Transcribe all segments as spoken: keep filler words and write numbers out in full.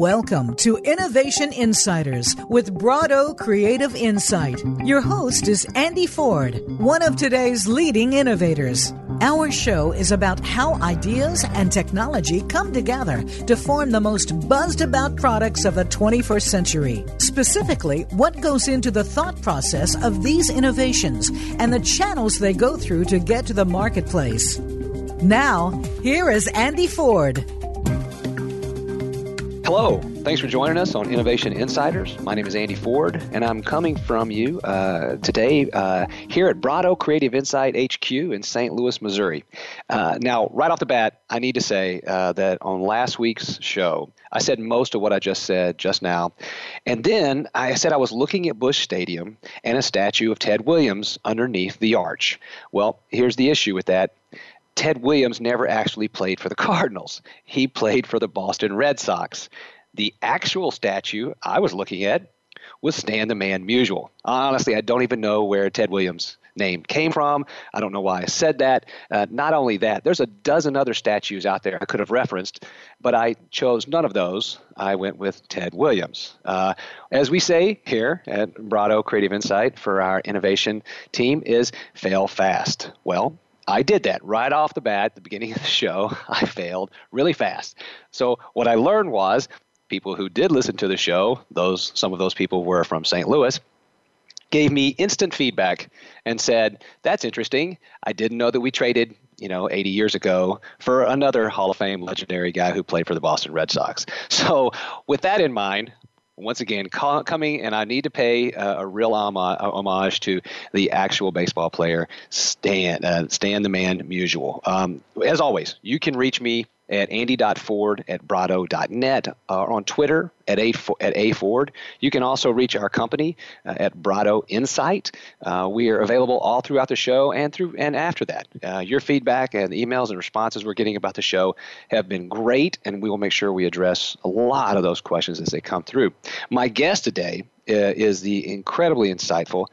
Welcome to Innovation Insiders with Brado Creative Insight. Your host is Andy Ford, one of today's leading innovators. Our show is about how ideas and technology come together to form the most buzzed-about products of the twenty-first century. Specifically, what goes into the thought process of these innovations and the channels they go through to get to the marketplace. Now, here is Andy Ford. Hello. Thanks for joining us on Innovation Insiders. My name is Andy Ford, and I'm coming from you uh, today uh, here at Brado Creative Insight H Q in Saint Louis, Missouri. Uh, now, right off the bat, I need to say uh, that on last week's show, I said most of what I just said just now, and then I said I was looking at Busch Stadium and a statue of Ted Williams underneath the arch. Well, here's the issue with that. Ted Williams never actually played for the Cardinals. He played for the Boston Red Sox. The actual statue I was looking at was Stan the Man Musial. Honestly, I don't even know where Ted Williams' name came from. I don't know why I said that. Uh, not only that, there's a dozen other statues out there I could have referenced, but I chose none of those. I went with Ted Williams. Uh, as we say here at Brado Creative Insight for our innovation team is fail fast. Well, I did that right off the bat at the beginning of the show. I failed really fast. So what I learned was people who did listen to the show, those some of those people were from Saint Louis, gave me instant feedback and said, that's interesting. I didn't know that we traded, you know, eighty years ago for another Hall of Fame legendary guy who played for the Boston Red Sox. So with that in mind, once again, call, coming, and I need to pay uh, a real homage to the actual baseball player, Stan, uh, Stan the Man Musial. Um, as always, you can reach me at andy dot ford at brado dot net or on Twitter at a ford. You can also reach our company uh, at Brado Insight. Uh, we are available all throughout the show and through and after that. Uh, your feedback and emails and responses we're getting about the show have been great, and we will make sure we address a lot of those questions as they come through. My guest today uh, is the incredibly insightful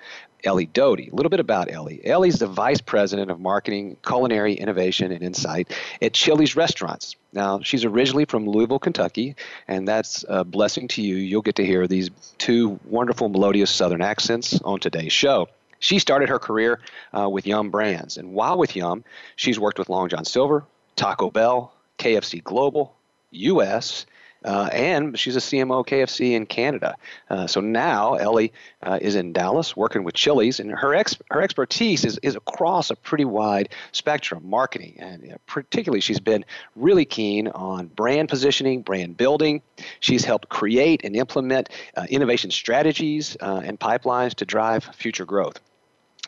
Ellie Doty. A little bit about Ellie. Ellie's the Vice President of Marketing, Culinary Innovation, and Insight at Chili's Restaurants. Now, she's originally from Louisville, Kentucky, and that's a blessing to you. You'll get to hear these two wonderful melodious Southern accents on today's show. She started her career uh, with Yum Brands, and while with Yum, she's worked with Long John Silver, Taco Bell, K F C Global, U S, Uh, and she's a C M O K F C in Canada. Uh, so now Ellie uh, is in Dallas working with Chili's, and her ex- her expertise is, is across a pretty wide spectrum, marketing, and you know, particularly she's been really keen on brand positioning, brand building. She's helped create and implement uh, innovation strategies uh, and pipelines to drive future growth.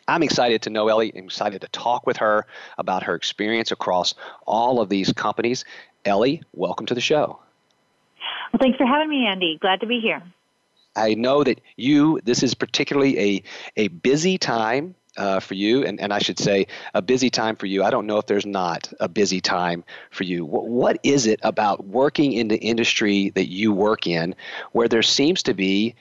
I'm excited to know Ellie. I'm excited to talk with her about her experience across all of these companies. Ellie, welcome to the show. Well, thanks for having me, Andy. Glad to be here. I know that you, this is particularly a, a busy time uh, for you, and, and I should say a busy time for you. I don't know if there's not a busy time for you. What, what is it about working in the industry that you work in where there seems to be,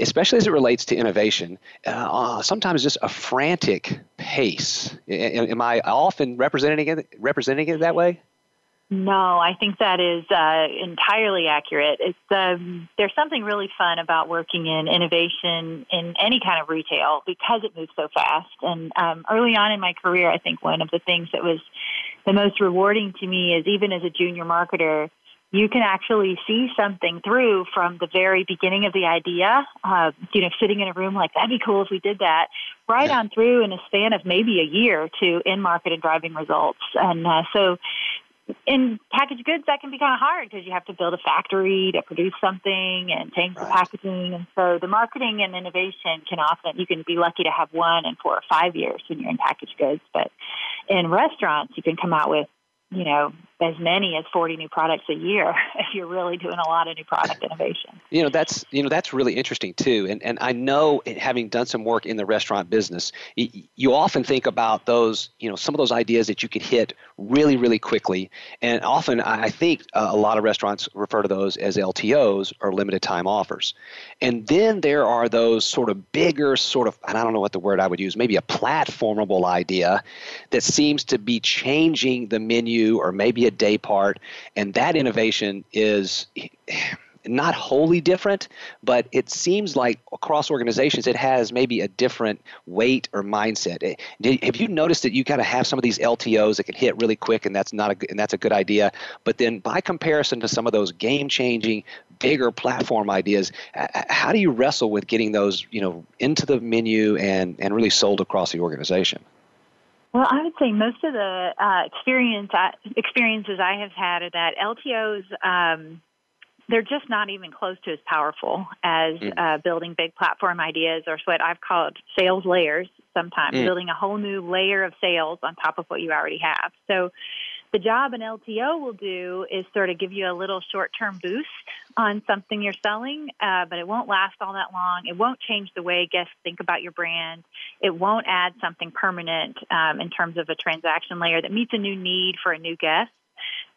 especially as it relates to innovation, uh, sometimes just a frantic pace? Am I often representing it, representing it that way? No, I think that is uh, entirely accurate. It's um, there's something really fun about working in innovation in any kind of retail because it moves so fast. And um, early on in my career, I think one of the things that was the most rewarding to me is even as a junior marketer, you can actually see something through from the very beginning of the idea, uh, you know, sitting in a room like, that'd be cool if we did that, right on through in a span of maybe a year to in-market and driving results. And uh, so... in packaged goods, that can be kind of hard because you have to build a factory to produce something and change right. the packaging. And so the marketing and innovation can often, you can be lucky to have one in four or five years when you're in packaged goods. But in restaurants, you can come out with, you know, as many as forty new products a year if you're really doing a lot of new product innovation. You know, that's, you know, that's really interesting too. And and I know, having done some work in the restaurant business, you often think about those, you know, some of those ideas that you could hit really, really quickly. And often I think a lot of restaurants refer to those as L T Os, or limited time offers. And then there are those sort of bigger sort of, and I don't know what the word I would use, maybe a platformable idea that seems to be changing the menu or maybe a day part, and that innovation is not wholly different, but it seems like across organizations it has maybe a different weight or mindset. Have you noticed that you kind of have some of these L T Os that can hit really quick, and that's not a, and that's a good idea, but then by comparison to some of those game-changing, bigger platform ideas, how do you wrestle with getting those, you know, into the menu and, and really sold across the organization? Well, I would say most of the uh, experience I, experiences I have had are that L T Os, um, they're just not even close to as powerful as mm. uh, building big platform ideas, or what I've called sales layers sometimes, mm. building a whole new layer of sales on top of what you already have. So the job an L T O will do is sort of give you a little short-term boost on something you're selling, uh, but it won't last all that long. It won't change the way guests think about your brand. It won't add something permanent um, in terms of a transaction layer that meets a new need for a new guest.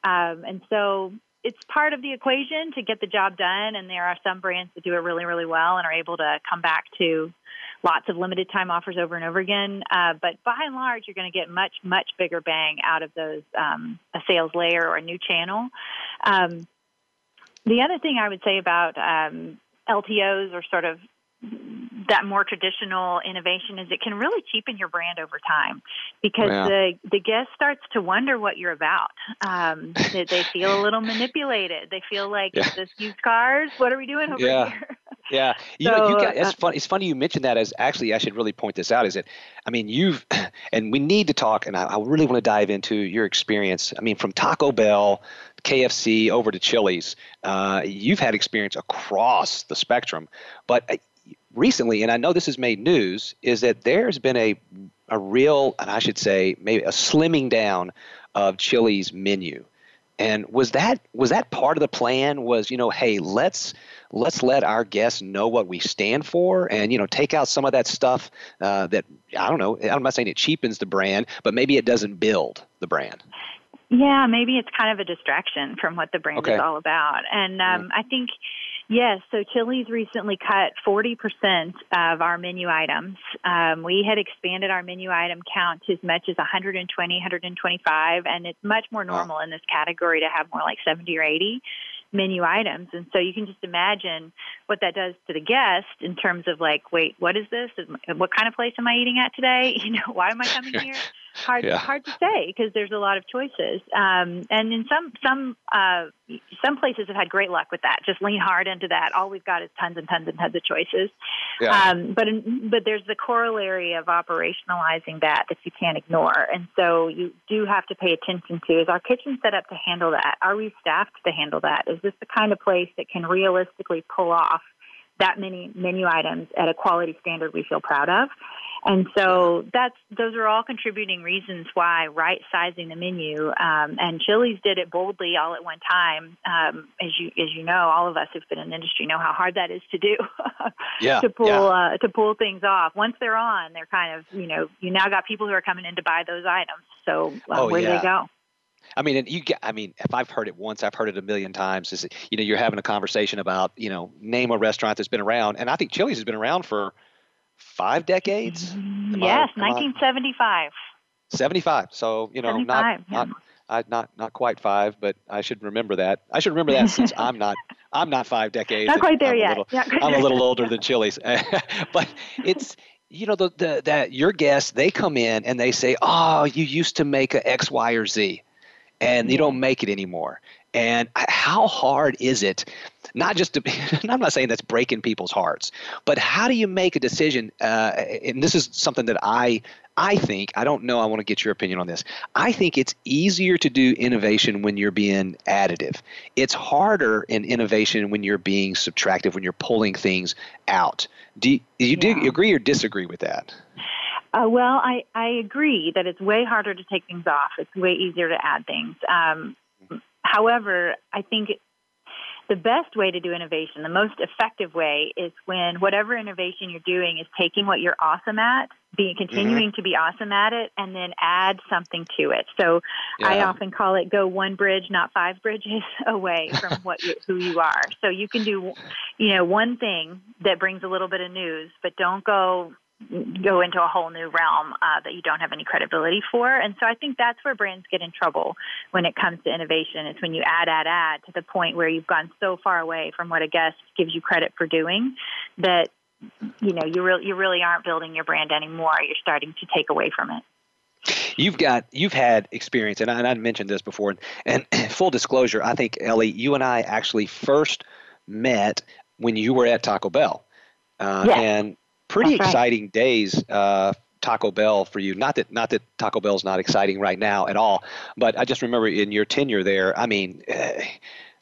Um, and so it's part of the equation to get the job done, and there are some brands that do it really, really well and are able to come back to lots of limited time offers over and over again. Uh, but by and large, you're going to get much, much bigger bang out of those, um, a sales layer or a new channel. Um, the other thing I would say about um, L T Os or sort of that more traditional innovation is it can really cheapen your brand over time, because yeah. the, the guest starts to wonder what you're about. Um, they, they feel a little manipulated. They feel like, yeah. is this used cars? What are we doing over yeah. here? Yeah, you so, know, you got, it's funny. It's funny you mentioned that. As actually, I should really point this out. Is it? I mean, you've, and we need to talk. And I, I really want to dive into your experience. I mean, from Taco Bell, K F C, over to Chili's, uh, you've had experience across the spectrum. But recently, and I know this has made news, is that there's been a a real, and I should say, maybe a slimming down of Chili's menu. And was that was that part of the plan? Was, you know, hey, let's let's let our guests know what we stand for, and, you know, take out some of that stuff uh, that, I don't know. I'm not saying it cheapens the brand, but maybe it doesn't build the brand. Yeah, maybe it's kind of a distraction from what the brand okay. is all about. And um, mm. I think, yes, so Chili's recently cut forty percent of our menu items. Um, we had expanded our menu item count to as much as one hundred twenty, one hundred twenty-five, and it's much more normal wow. in this category to have more like seventy or eighty menu items. And so you can just imagine what that does to the guest in terms of like, wait, what is this? What kind of place am I eating at today? You know, why am I coming here? Hard, yeah. hard to say, because there's a lot of choices. Um, and in some some uh, some places have had great luck with that. Just lean hard into that. All we've got is tons and tons and tons of choices. Yeah. Um, but in, but there's the corollary of operationalizing that that you can't ignore. And so you do have to pay attention to, is our kitchen set up to handle that? Are we staffed to handle that? Is this the kind of place that can realistically pull off that many menu items at a quality standard we feel proud of? And so that's those are all contributing reasons why right-sizing the menu, um, and Chili's did it boldly all at one time. Um, as you as you know, all of us who've been in the industry know how hard that is to do. yeah, to pull yeah. uh, to pull things off. Once they're on, they're kind of, you know, you now got people who are coming in to buy those items. So uh, oh, where yeah. do they go? I mean, and you get, I mean, if I've heard it once, I've heard it a million times. Is, you know, you're having a conversation about, you know, name a restaurant that's been around, and I think Chili's has been around for five decades. Am yes, I, nineteen seventy-five. I, seventy-five. So, you know, not yeah. not, I, not not quite five, but I should remember that. I should remember that since I'm not I'm not five decades. Not quite there I'm yet. A little, not quite I'm there. a little older than Chili's, but it's. You know, the, the, that your guests, they come in and they say, oh, you used to make a X, Y, or Z, and you don't make it anymore. And how hard is it, not just to be, and I'm not saying that's breaking people's hearts, but how do you make a decision? Uh, and this is something that I I think, I don't know, I want to get your opinion on this. I think it's easier to do innovation when you're being additive. It's harder in innovation when you're being subtractive, when you're pulling things out. Do you, do you yeah. agree or disagree with that? Uh, well, I, I agree that it's way harder to take things off. It's way easier to add things. Um, however, I think the best way to do innovation, the most effective way, is when whatever innovation you're doing is taking what you're awesome at, being continuing mm-hmm. to be awesome at it, and then add something to it. So yeah. I often call it go one bridge, not five bridges away from what you, who you are. So you can do, you know, one thing that brings a little bit of news, but don't go go into a whole new realm uh, that you don't have any credibility for. And so I think that's where brands get in trouble when it comes to innovation. It's when you add, add, add to the point where you've gone so far away from what a guest gives you credit for doing that, you know, you, re- you really aren't building your brand anymore. You're starting to take away from it. You've got, you've had experience, and I, and I mentioned this before, and, and full disclosure, I think, Ellie, you and I actually first met when you were at Taco Bell. Uh, yes. And pretty That's exciting right. days, uh, Taco Bell for you. Not that, not that Taco Bell's not exciting right now at all, but I just remember in your tenure there, I mean, uh,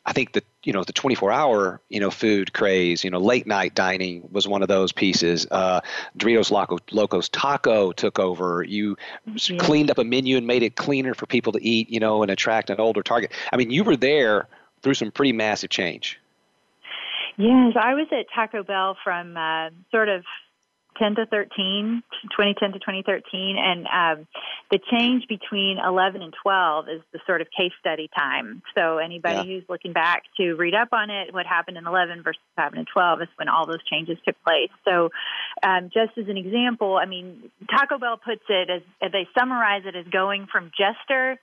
I think the, you know, the twenty-four hour, you know, food craze, you know, late night dining was one of those pieces. Uh, Doritos Locos, Locos Taco took over. You yeah. cleaned up a menu and made it cleaner for people to eat, you know, and attract an older target. I mean, you were there through some pretty massive change. Yes, I was at Taco Bell from uh, sort of ten to thirteen, twenty ten to twenty thirteen, and um, the change between eleven and twelve is the sort of case study time. So anybody yeah. who's looking back to read up on it, what happened in eleven versus what happened in twelve is when all those changes took place. So um, just as an example, I mean, Taco Bell puts it as, as they summarize it as going from jester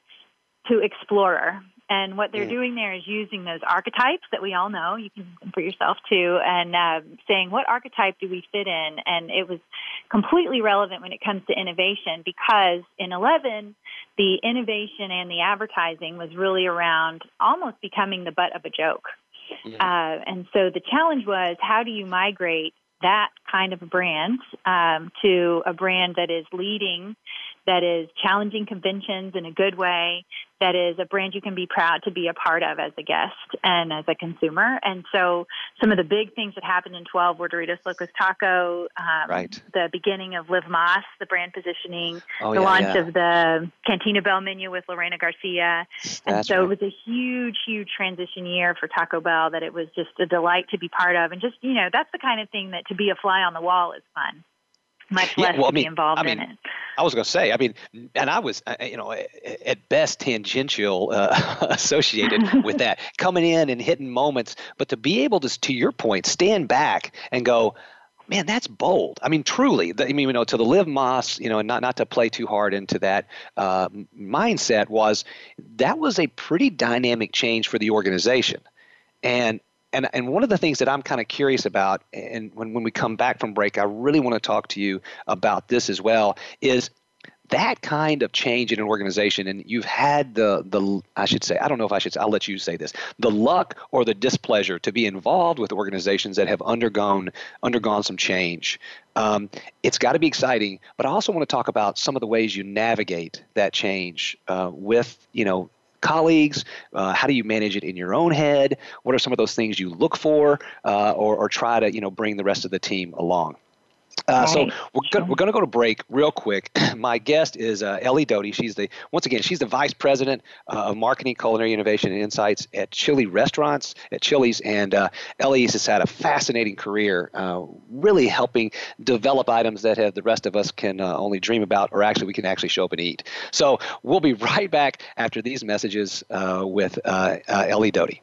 to explorer. And what they're doing there is using those archetypes that we all know, you can for yourself too, and uh, saying, what archetype do we fit in? And it was completely relevant when it comes to innovation, because in eleven, the innovation and the advertising was really around almost becoming the butt of a joke. Yeah. Uh, and so the challenge was, how do you migrate that kind of a brand um, to a brand that is leading, that is challenging conventions in a good way, that is a brand you can be proud to be a part of as a guest and as a consumer. And so some of the big things that happened in twelve were Doritos Locos Taco, um, right. the beginning of Live Mas, the brand positioning, oh, the yeah, launch yeah. of the Cantina Bell menu with Lorena Garcia. That's and so right. it was a huge, huge transition year for Taco Bell that it was just a delight to be part of. And just, you know, that's the kind of thing that to be a fly on the wall is fun. Much less yeah, well, to I mean, be involved I mean, in it. I was going to say, I mean, and I was, you know, at best tangential uh, associated with that, coming in and hitting moments. But to be able to, to your point, stand back and go, man, that's bold. I mean, truly. I mean, you know, to the Live Mas, you know, and not, not to play too hard into that uh, mindset was, that was a pretty dynamic change for the organization. And And and one of the things that I'm kind of curious about, and when, when we come back from break, I really want to talk to you about this as well, is that kind of change in an organization. And you've had the, the I should say, I don't know if I should say, I'll let you say this, the luck or the displeasure to be involved with organizations that have undergone undergone some change. Um, it's got to be exciting, but I also want to talk about some of the ways you navigate that change uh, with, you know, colleagues, uh, how do you manage it in your own head? What are some of those things you look for uh, or, or try to, you know, bring the rest of the team along? Uh, so we're gonna, we're going to go to break real quick. My guest is uh, Ellie Doty. She's the once again she's the vice president uh, of marketing, culinary innovation, and insights at Chili's Restaurants at Chili's. And uh, Ellie has had a fascinating career, uh, really helping develop items that have the rest of us can uh, only dream about, or actually we can actually show up and eat. So we'll be right back after these messages uh, with uh, uh, Ellie Doty.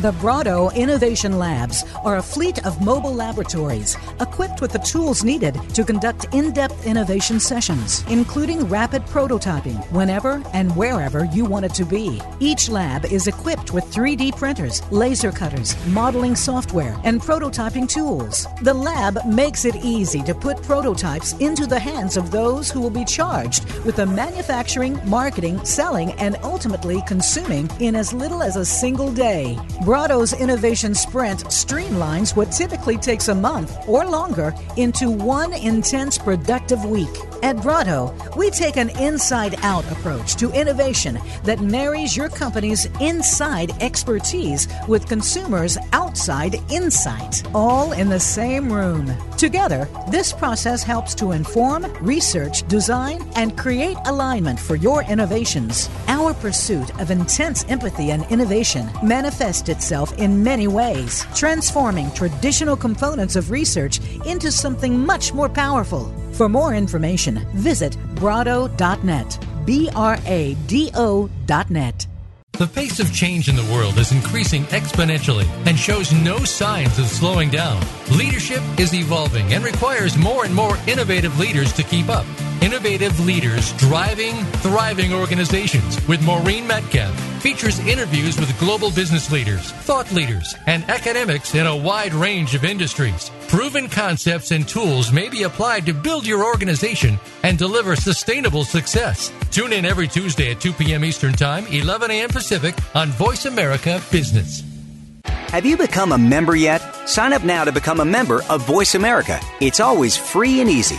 The Brado Innovation Labs are a fleet of mobile laboratories equipped with the tools needed to conduct in-depth innovation sessions, including rapid prototyping whenever and wherever you want it to be. Each lab is equipped with three D printers, laser cutters, modeling software, and prototyping tools. The lab makes it easy to put prototypes into the hands of those who will be charged with the manufacturing, marketing, selling, and ultimately consuming in as little as a single day. Brado's Innovation Sprint streamlines what typically takes a month or longer into one intense, productive week. At Brado, we take an inside-out approach to innovation that marries your company's inside expertise with consumers' outside insight, all in the same room. Together, this process helps to inform, research, design, and create alignment for your innovations. Our pursuit of intense empathy and innovation manifests itself in many ways, transforming traditional components of research into something much more powerful. For more information, visit brado dot net, B R A D O dot net. The pace of change in the world is increasing exponentially and shows no signs of slowing down. Leadership is evolving and requires more and more innovative leaders to keep up. Innovative Leaders Driving Thriving Organizations with Maureen Metcalf features interviews with global business leaders, thought leaders, and academics in a wide range of industries. Proven concepts and tools may be applied to build your organization and deliver sustainable success. Tune in every Tuesday at two p.m. Eastern Time, eleven a.m. Pacific on Voice America Business. Have you become a member yet? Sign up now to become a member of Voice America. It's always free and easy.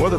Whether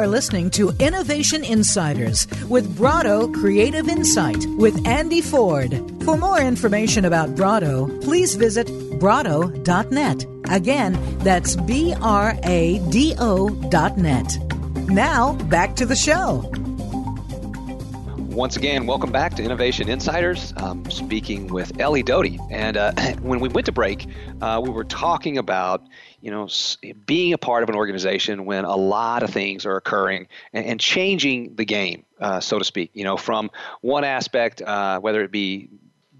Are listening to Innovation Insiders with Brado Creative Insight with Andy Ford. For more information about Brado, please visit brado dot net. Again, that's B R A D O dot net. Now, back to the show. Once again, welcome back to Innovation Insiders. I'm speaking with Ellie Doty. And uh, when we went to break, uh, we were talking about you know, being a part of an organization when a lot of things are occurring and, and changing the game, uh, so to speak, you know, from one aspect, uh, whether it be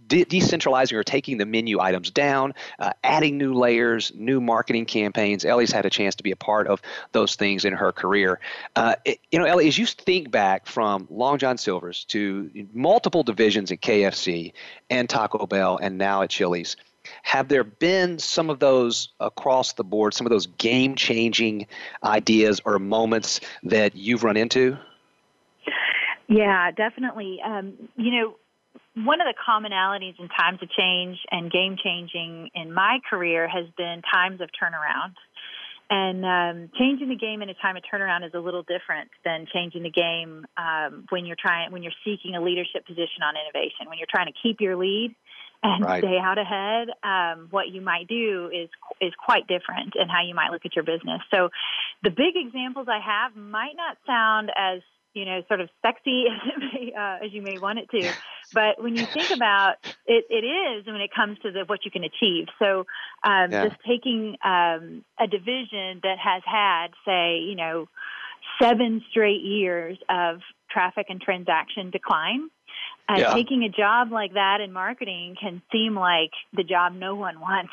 de- decentralizing or taking the menu items down, uh, adding new layers, new marketing campaigns. Ellie's had a chance to be a part of those things in her career. Uh, it, you know, Ellie, as you think back from Long John Silver's to multiple divisions at K F C and Taco Bell and now at Chili's, have there been some of those across the board, some of those game-changing ideas or moments that you've run into? Yeah, definitely. Um, you know, one of the commonalities in times of change and game-changing in my career has been times of turnaround. And um, changing the game in a time of turnaround is a little different than changing the game um, when you're trying when you're seeking a leadership position on innovation, when you're trying to keep your lead and right. stay out ahead, um, what you might do is is quite different in how you might look at your business. So the big examples I have might not sound as, you know, sort of sexy as, it may, uh, as you may want it to, but when you think about it, it is when it comes to the, what you can achieve. So um, yeah. just taking um, a division that has had, say, you know, seven straight years of traffic and transaction decline, Uh, yeah. taking a job like that in marketing can seem like the job no one wants.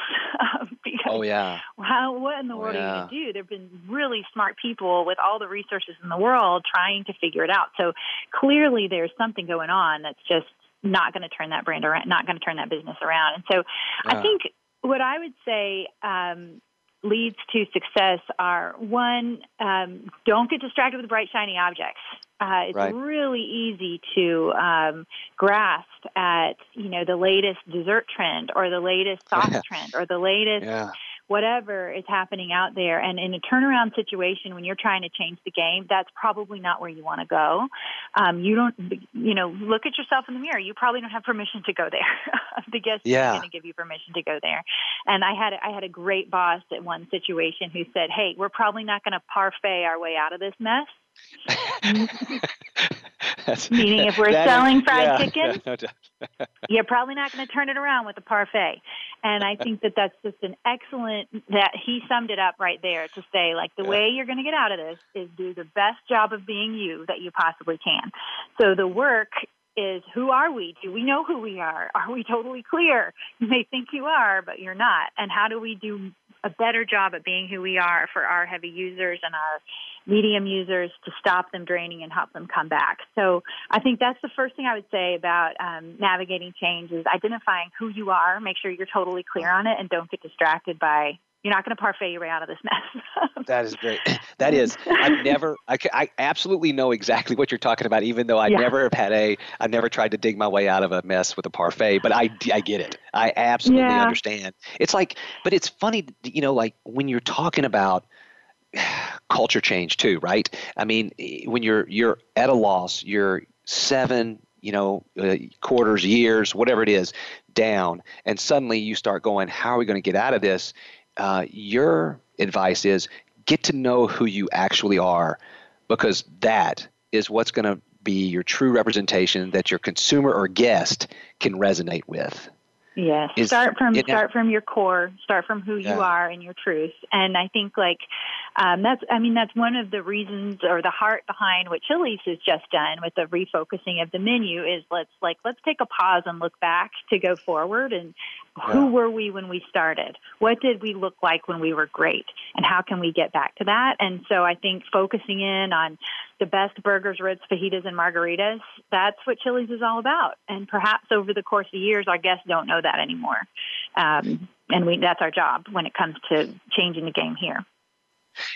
because oh, yeah. Wow, what in the world oh, yeah. are you going to do? There have been really smart people with all the resources in the world trying to figure it out. So clearly there's something going on that's just not going to turn that brand around, not going to turn that business around. And so yeah. I think what I would say um, leads to success are, one, um, don't get distracted with bright, shiny objects. Uh, it's right. really easy to um, grasp at, you know, the latest dessert trend or the latest sauce yeah. trend or the latest yeah. whatever is happening out there. And in a turnaround situation, when you're trying to change the game, that's probably not where you want to go. Um, you don't, you know, look at yourself in the mirror. You probably don't have permission to go there. The guest yeah. is going to give you permission to go there. And I had I had a great boss at one situation who said, "Hey, we're probably not going to parfait our way out of this mess." Meaning if we're selling is, fried yeah, chicken, yeah, no you're probably not going to turn it around with a parfait. And I think that that's just an excellent, that he summed it up right there to say, like, the yeah. way you're going to get out of this is do the best job of being you that you possibly can. So the work is, who are we? Do we know who we are? Are we totally clear? You may think you are, but you're not. And how do we do a better job at being who we are for our heavy users and our medium users to stop them draining and help them come back. So I think that's the first thing I would say about um, navigating change is identifying who you are, make sure you're totally clear on it, and don't get distracted by, you're not going to parfait your way out of this mess. That is great. That is, I've never, I, I absolutely know exactly what you're talking about, even though I yeah. never have had a, I've never tried to dig my way out of a mess with a parfait, but I, I get it. I absolutely yeah. understand. It's like, but it's funny, you know, like when you're talking about culture change too, right? I mean, when you're, you're at a loss, you're seven, you know, uh, quarters, years, whatever it is down. And suddenly you start going, how are we going to get out of this? Uh, your advice is get to know who you actually are, because that is what's going to be your true representation that your consumer or guest can resonate with. Yes. Is, start from, it, start from your core, start from who yeah. you are and your truth. And I think like, um, that's, I mean, that's one of the reasons or the heart behind what Chili's has just done with the refocusing of the menu is let's like, let's take a pause and look back to go forward. And yeah. who were we when we started? What did we look like when we were great? And how can we get back to that? And so I think focusing in on the best burgers, ribs, fajitas, and margaritas, that's what Chili's is all about. And perhaps over the course of the years, our guests don't know that anymore. Um, and we, that's our job when it comes to changing the game here.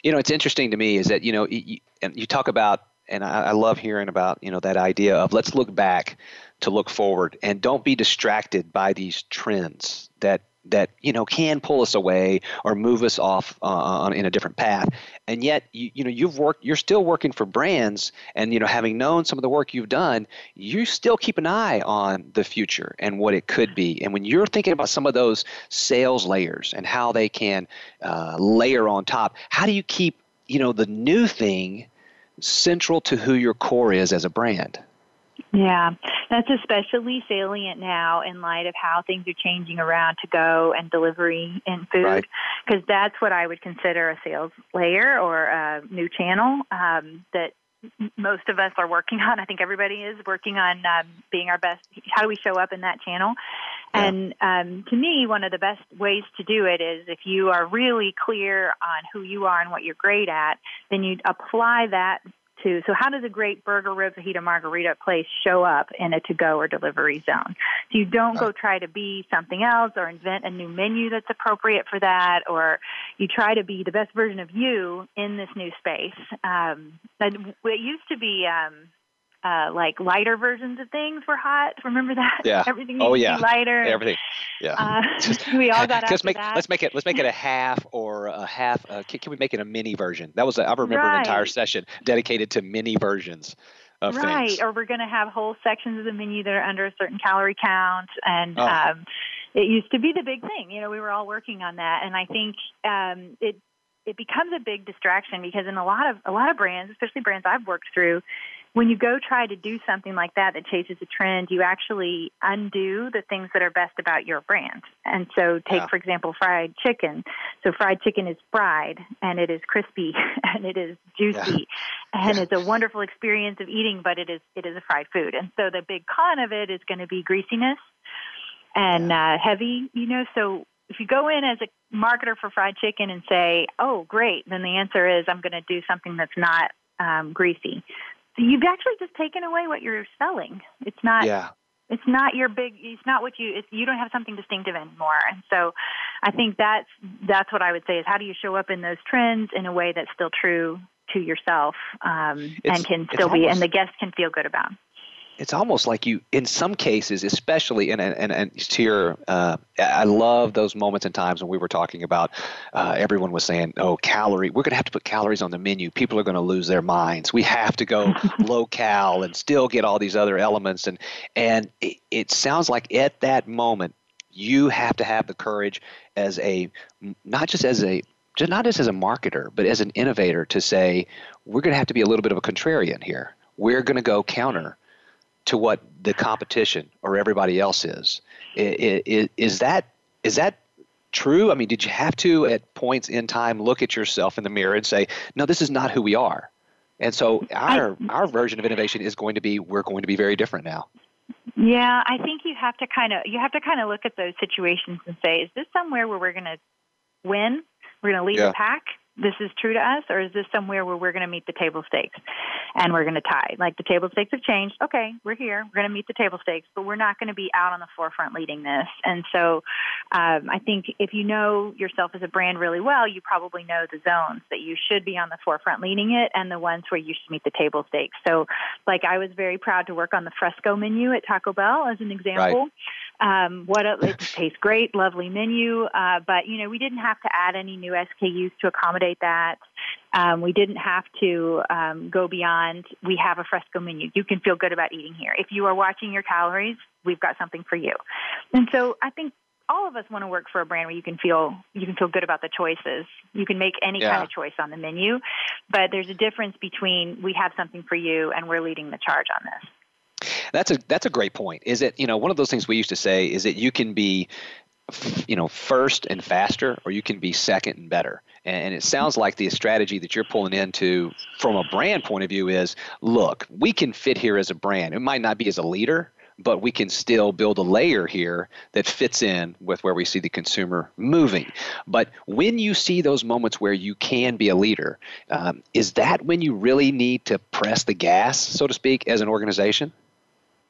You know, it's interesting to me is that, you know, you, you talk about, and I, I love hearing about, you know, that idea of let's look back to look forward and don't be distracted by these trends that, that, you know, can pull us away or move us off uh, on, in a different path. And yet, you, you know, you've worked, you're still working for brands and, you know, having known some of the work you've done, you still keep an eye on the future and what it could be. And when you're thinking about some of those sales layers and how they can uh, layer on top, how do you keep, you know, the new thing central to who your core is as a brand? Yeah, that's especially salient now in light of how things are changing around to-go and delivery and food, right. Because that's what I would consider a sales layer or a new channel um, that most of us are working on. I think everybody is working on um, being our best. How do we show up in that channel? Yeah. And um, to me, one of the best ways to do it is if you are really clear on who you are and what you're great at, then you apply that to, so how does a great burger, rib, fajita, margarita place show up in a to-go or delivery zone? So you don't go try to be something else or invent a new menu that's appropriate for that, or you try to be the best version of you in this new space. Um, it used to be um, uh, like lighter versions of things were hot. Remember that? Yeah. Everything used oh, yeah. to be lighter. Everything. Yeah. Uh, just, we all got let's make, that. Let's make it. Let's make it a half or a half. Uh, can, can we make it a mini version? That was a, I remember right. an entire session dedicated to mini versions of right. things. Right. Or we're going to have whole sections of the menu that are under a certain calorie count, and oh. um, it used to be the big thing. You know, we were all working on that, and I think um, it it becomes a big distraction because in a lot of a lot of brands, especially brands I've worked through. When you go try to do something like that that chases a trend, you actually undo the things that are best about your brand. And so take, yeah. for example, fried chicken. So fried chicken is fried, and it is crispy, and it is juicy, yeah. and yeah. it's a wonderful experience of eating, but it is it is a fried food. And so the big con of it is going to be greasiness and yeah. uh, heavy, you know, so if you go in as a marketer for fried chicken and say, oh, great, then the answer is I'm going to do something that's not um, greasy. So you've actually just taken away what you're selling. It's not. Yeah. It's not your big. It's not what you. It's, you don't have something distinctive anymore. And so, I think that's that's what I would say is how do you show up in those trends in a way that's still true to yourself um, and can still be, almost, and the guest can feel good about. It's almost like you, in some cases, especially, and and and to your, uh, I love those moments and times when we were talking about, uh, everyone was saying, oh, calorie, we're going to have to put calories on the menu. People are going to lose their minds. We have to go low cal and still get all these other elements. And, and it, it sounds like at that moment, you have to have the courage as a, not just as a, just not just as a marketer, but as an innovator to say, we're going to have to be a little bit of a contrarian here. We're going to go counter to what the competition or everybody else is. Is, is that is that true? I mean, did you have to at points in time look at yourself in the mirror and say, no, this is not who we are? And so our I, our version of innovation is going to be, we're going to be very different now. Yeah, I think you have to kind of you have to kind of look at those situations and say, is this somewhere where we're going to win We're going to lead yeah. the pack. This is true to us, or is this somewhere where we're going to meet the table stakes and we're going to tie? Like, the table stakes have changed. Okay, we're here. We're going to meet the table stakes, but we're not going to be out on the forefront leading this. And so um, I think if you know yourself as a brand really well, you probably know the zones that you should be on the forefront leading it and the ones where you should meet the table stakes. So, like, I was very proud to work on the fresco menu at Taco Bell as an example. Right. Um, what a, it tastes great, lovely menu, uh, but, you know, we didn't have to add any new S K Us to accommodate that. Um, we didn't have to um, go beyond, we have a fresco menu. You can feel good about eating here. If you are watching your calories, we've got something for you. And so I think all of us want to work for a brand where you can feel you can feel good about the choices. You can make any yeah. kind of choice on the menu, but there's a difference between we have something for you and we're leading the charge on this. That's a that's a great point. Is it, you know, one of those things we used to say is that you can be, you know, first and faster, or you can be second and better. And it sounds like the strategy that you're pulling into from a brand point of view is, look, we can fit here as a brand. It might not be as a leader, but we can still build a layer here that fits in with where we see the consumer moving. But when you see those moments where you can be a leader, um, is that when you really need to press the gas, so to speak, as an organization?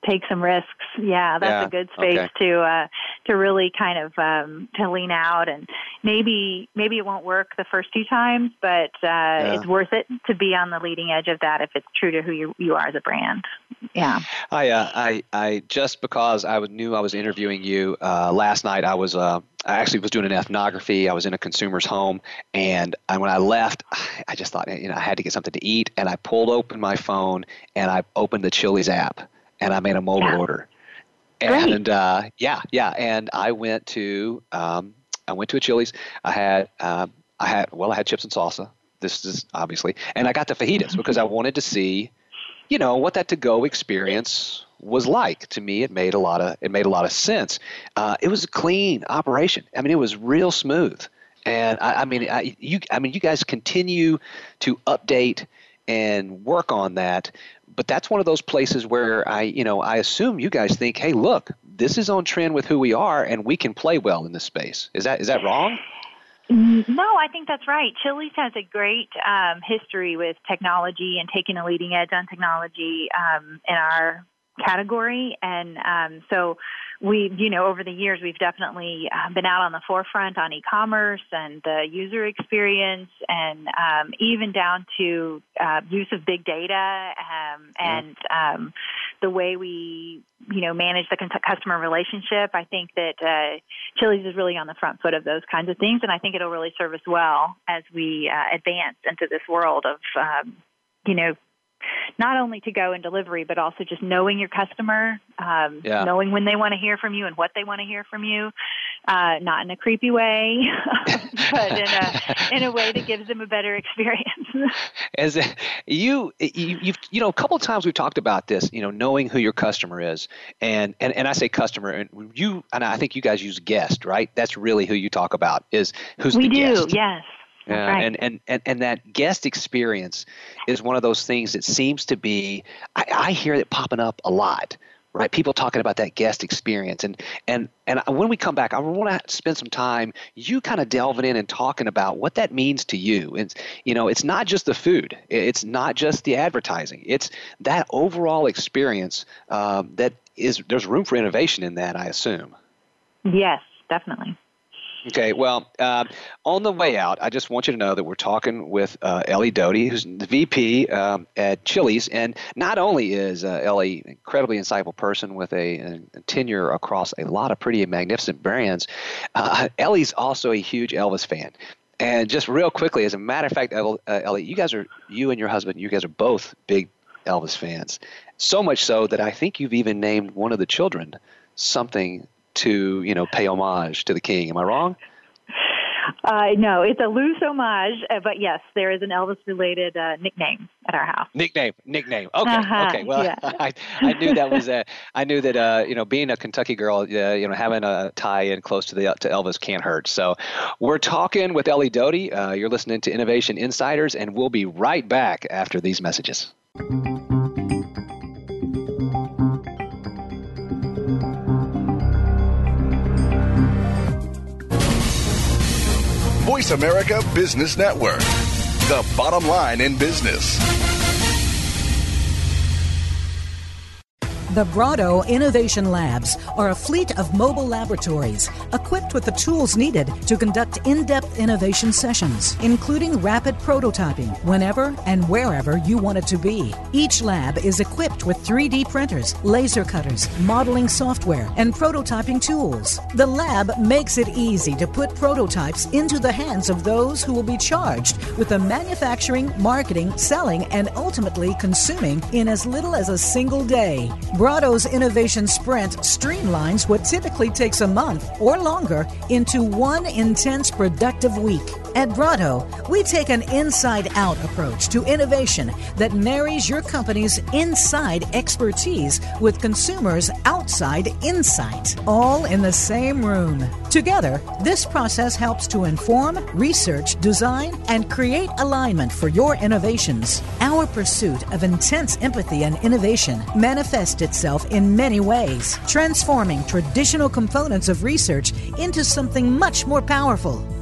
Take some risks. Yeah, that's yeah, a good space okay. to uh, to really kind of um, to lean out, and maybe maybe it won't work the first few times, but uh, yeah. it's worth it to be on the leading edge of that if it's true to who you, you are as a brand. Yeah. I uh, I I just because I knew I was interviewing you uh, last night, I was. Uh, I actually was doing an ethnography. I was in a consumer's home, and I, when I left, I just thought, you know, I had to get something to eat, and I pulled open my phone and I opened the Chili's app. And I made a mobile yeah. order, Great. and uh, yeah, yeah. And I went to um, I went to a Chili's. I had um, I had well, I had chips and salsa. This is obviously, and I got the fajitas because I wanted to see, you know, what that to go experience was like. To me, it made a lot of it made a lot of sense. Uh, it was a clean operation. I mean, it was real smooth. And I, I mean, I, you I mean, you guys continue to update and work on that. But that's one of those places where I, you know, I assume you guys think, hey, look, this is on trend with who we are, and we can play well in this space. Is that is that wrong? No, I think that's right. Chili's has a great um, history with technology and taking a leading edge on technology um, in our category, and um, so. We, you know, over the years, we've definitely been out on the forefront on e-commerce and the user experience, and um, even down to uh, use of big data um, and um, the way we, you know, manage the customer relationship. I think that uh, Chili's is really on the front foot of those kinds of things, and I think it'll really serve us well as we uh, advance into this world of, um, you know, not only to go and delivery, but also just knowing your customer, um, yeah. knowing when they want to hear from you and what they want to hear from you, uh, not in a creepy way, but in a in a way that gives them a better experience. As a, you, you, you've, you know, a couple of times we've talked about this, you know, knowing who your customer is, and and, and I say customer, and you, and I think you guys use guest, right? That's really who you talk about is who's we the do, guest. We do, yes. Uh, right. and, and, and, and that guest experience is one of those things that seems to be, I, I hear it popping up a lot, right? People talking about that guest experience. And and, and when we come back, I want to spend some time, you kind of delving in and talking about what that means to you. And, you know, it's not just the food. It's not just the advertising. It's that overall experience um, that is, there's room for innovation in that, I assume. Yes, definitely. Okay, well, uh, on the way out, I just want you to know that we're talking with uh, Ellie Doty, who's the V P um, at Chili's. And not only is uh, Ellie an incredibly insightful person with a, a tenure across a lot of pretty and magnificent brands, uh, Ellie's also a huge Elvis fan. And just real quickly, as a matter of fact, uh, Ellie, you guys are, you and your husband, you guys are both big Elvis fans. So much so that I think you've even named one of the children something to, you know, pay homage to the king. Am I wrong? Uh, no, it's a loose homage, but yes, there is an Elvis-related uh, nickname at our house. Nickname, nickname. Okay, uh-huh. okay. Well, yeah. I, I knew that was a. I knew that uh, you know, being a Kentucky girl, uh, you know, having a tie-in close to the to Elvis can't hurt. So, we're talking with Ellie Doty. Uh, you're listening to Innovation Insiders, and we'll be right back after these messages. Voice America Business Network, the bottom line in business. The Brado Innovation Labs are a fleet of mobile laboratories equipped with the tools needed to conduct in-depth innovation sessions, including rapid prototyping whenever and wherever you want it to be. Each lab is equipped with three D printers, laser cutters, modeling software, and prototyping tools. The lab makes it easy to put prototypes into the hands of those who will be charged with the manufacturing, marketing, selling, and ultimately consuming in as little as a single day. Brado's Innovation Sprint streamlines what typically takes a month or longer into one intense, productive week. At Brado, we take an inside-out approach to innovation that marries your company's inside expertise with consumers' outside insight, all in the same room. Together, this process helps to inform, research, design, and create alignment for your innovations. Our pursuit of intense empathy and innovation manifests itself in many ways, transforming traditional components of research into something much more powerful.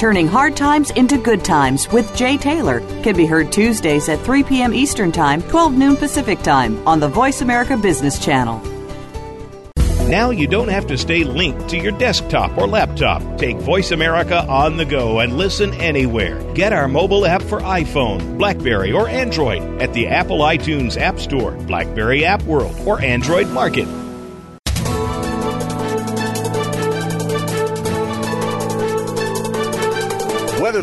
Turning Hard Times into Good Times with Jay Taylor can be heard Tuesdays at three p.m. Eastern Time, twelve noon Pacific Time on the Voice America Business Channel. Now you don't have to stay linked to your desktop or laptop. Take Voice America on the go and listen anywhere. Get our mobile app for iPhone, BlackBerry, or Android at the Apple iTunes App Store, BlackBerry App World, or Android Market. Whether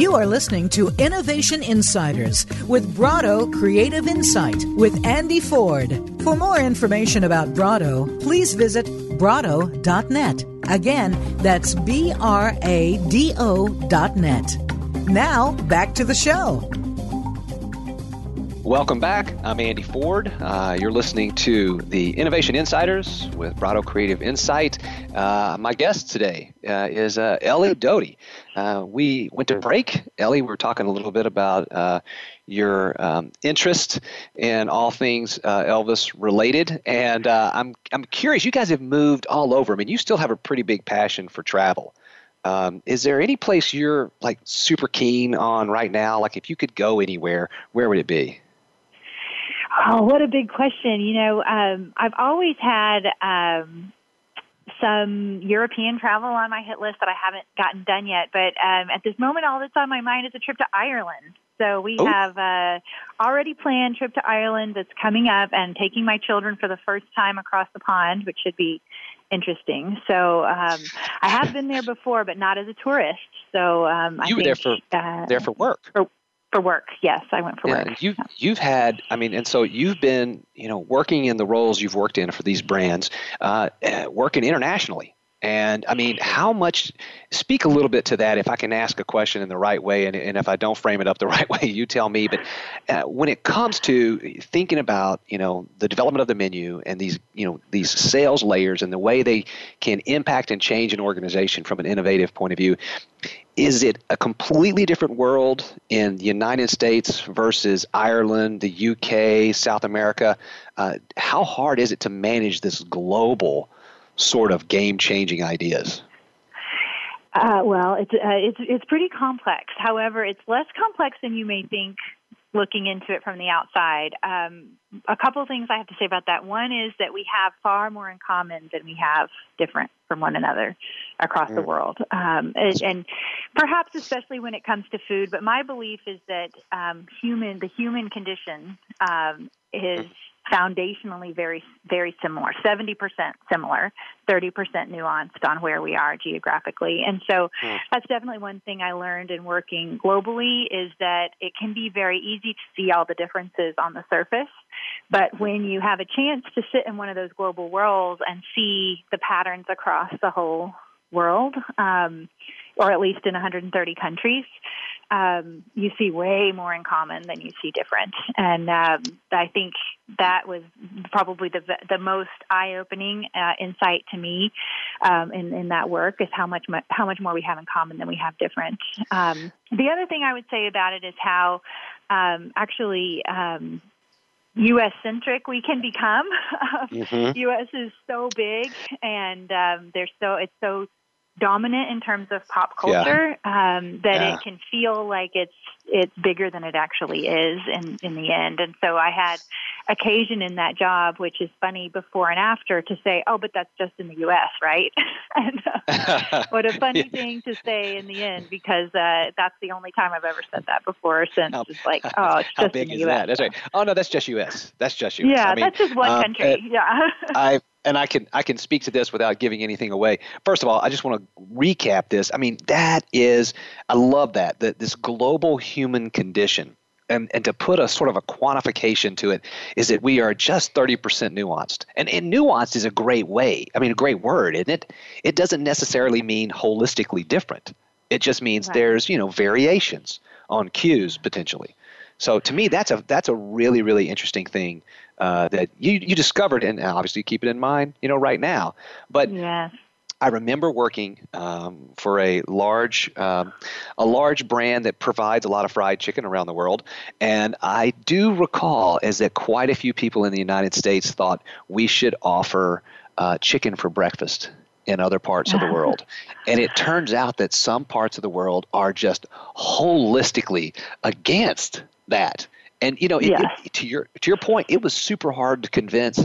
You are listening to Innovation Insiders with Brado Creative Insight with Andy Ford. For more information about Brado, please visit brado dot net. Again, that's B R A D O dot net. Now, back to the show. Welcome back. I'm Andy Ford. Uh, you're listening to the Innovation Insiders with Brado Creative Insight. Uh, my guest today uh, is uh, Ellie Doty. Uh, we went to break. Ellie, we were talking a little bit about uh, your um, interest in all things uh, Elvis related, and uh, I'm I'm curious. You guys have moved all over. I mean, you still have a pretty big passion for travel. Um, is there any place you're like super keen on right now? Like, if you could go anywhere, where would it be? Oh, what a big question. You know, um, I've always had um, some European travel on my hit list that I haven't gotten done yet. But um, at this moment, all that's on my mind is a trip to Ireland. So we Ooh. have a already planned trip to Ireland that's coming up, and taking my children for the first time across the pond, which should be interesting. So um, I have been there before, but not as a tourist. So um, I You were think, there, for, uh, there for work. For, For work, yes, I went for yeah, work. You've, you've had, I mean, and so you've been, you know, working in the roles you've worked in for these brands, uh, working internationally. And, I mean, how much, speak a little bit to that if I can ask a question in the right way, and, and if I don't frame it up the right way, you tell me. But uh, when it comes to thinking about, you know, the development of the menu and these, you know, these sales layers and the way they can impact and change an organization from an innovative point of view, is it a completely different world in the United States versus Ireland, the U K, South America? Uh, how hard is it to manage this global sort of game-changing ideas? Uh, well, it's, uh, it's, it's pretty complex. However, it's less complex than you may think looking into it from the outside. Um, a couple of things I have to say about that. One is that we have far more in common than we have different from one another across mm. the world. Um, and, and perhaps especially when it comes to food. But my belief is that um, human, the human condition um, is foundationally very, very similar, seventy percent similar, thirty percent nuanced on where we are geographically. And so mm. that's definitely one thing I learned in working globally is that it can be very easy to see all the differences on the surface. But when you have a chance to sit in one of those global worlds and see the patterns across the whole world, um, or at least in one hundred thirty countries, um, you see way more in common than you see different. And um, I think that was probably the the most eye-opening uh, insight to me um, in, in that work is how much how much more we have in common than we have different. Um, the other thing I would say about it is how um, actually um, – U S-centric we can become. Mm-hmm. U S is so big, and um, there's so it's so dominant in terms of pop culture yeah. um, that yeah. it can feel like it's it's bigger than it actually is in, in the end. And so I had occasion in that job, which is funny before and after, to say, oh, but that's just in the U S, right? and, uh, what a funny yeah. thing to say in the end, because uh, that's the only time I've ever said that before since. How, it's like, oh, it's just in the U S. How big is that? That's right. Oh, no, that's just U S. That's just U S. Yeah, I mean, that's just one um, country. Uh, yeah. I And I can I can speak to this without giving anything away. First of all, I just want to recap this. I mean, that is – I love that, that this global human condition. And and to put a sort of a quantification to it is that we are just thirty percent nuanced. And, and nuanced is a great way – I mean, a great word, isn't it? It doesn't necessarily mean holistically different. It just means right. there's, you know, variations on cues potentially. So to me, that's a that's a really, really interesting thing uh, that you, you discovered, and obviously keep it in mind, you know, right now. But yeah. I remember working um, for a large um, a large brand that provides a lot of fried chicken around the world, and I do recall is that quite a few people in the United States thought we should offer uh, chicken for breakfast in other parts of the world. And it turns out that some parts of the world are just holistically against that. And, you know, it, yes. it, to your to your point, it was super hard to convince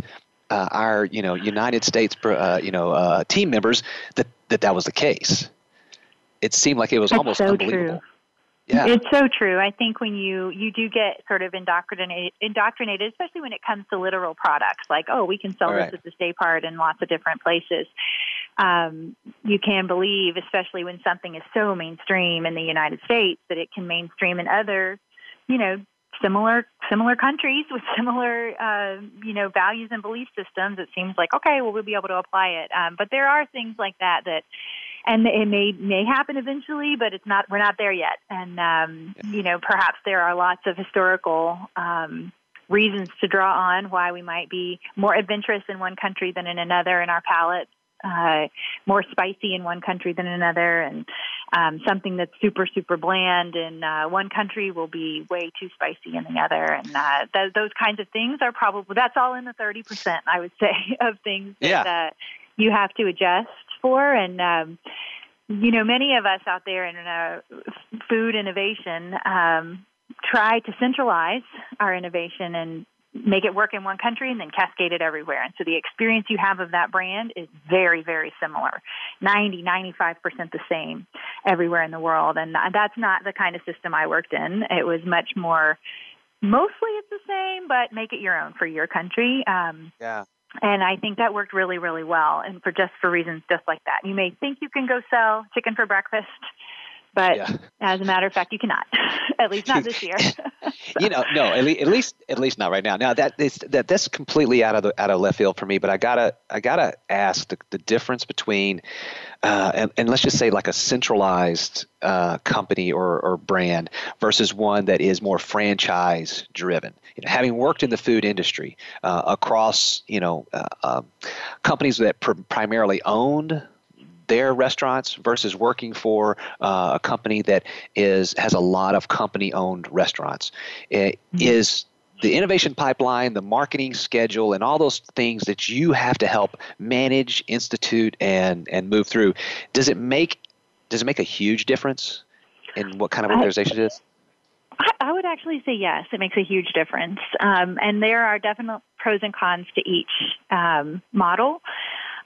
uh, our, you know, United States, uh, you know, uh, team members that, that that was the case. It seemed like it was That's almost so unbelievable. True. Yeah. It's so true. I think when you, you do get sort of indoctrinated, indoctrinated, especially when it comes to literal products, like, oh, we can sell right. this as a day part in lots of different places. Um, you can believe, especially when something is so mainstream in the United States, that it can mainstream in other, you know, similar similar countries with similar, uh, you know, values and belief systems. It seems like, okay, well, we'll be able to apply it. Um, but there are things like that that... And it may may happen eventually, but it's not. We're not there yet. And um, yeah. you know, perhaps there are lots of historical um, reasons to draw on why we might be more adventurous in one country than in another in our palate, uh, more spicy in one country than another, and um, something that's super super bland in uh, one country will be way too spicy in the other. And uh, th- those kinds of things are probably that's all in the thirty percent, I would say, of things yeah. that uh, you have to adjust for. And, um, you know, many of us out there in uh, food innovation um, try to centralize our innovation and make it work in one country and then cascade it everywhere. And so the experience you have of that brand is very, very similar, ninety, ninety-five percent the same everywhere in the world. And that's not the kind of system I worked in. It was much more, mostly it's the same, but make it your own for your country. Um, yeah. And I think that worked really, really well, and for just for reasons just like that. You may think you can go sell chicken for breakfast, but yeah. as a matter of fact, you cannot. At least not this year. so. You know, no, at, le- at least at least not right now. Now that is that that's completely out of the, out of left field for me. But I gotta I gotta ask the, the difference between uh, and, and let's just say like a centralized uh, company or or brand versus one that is more franchise driven. You know, having worked in the food industry uh, across, you know, uh, uh, companies that pr- primarily owned their restaurants versus working for uh, a company that is has a lot of company-owned restaurants, it is the innovation pipeline, the marketing schedule, and all those things that you have to help manage, institute, and and move through. Does it make does it make a huge difference in what kind of organization it is? I, I would actually say yes. It makes a huge difference. Um, and there are definite pros and cons to each um, model.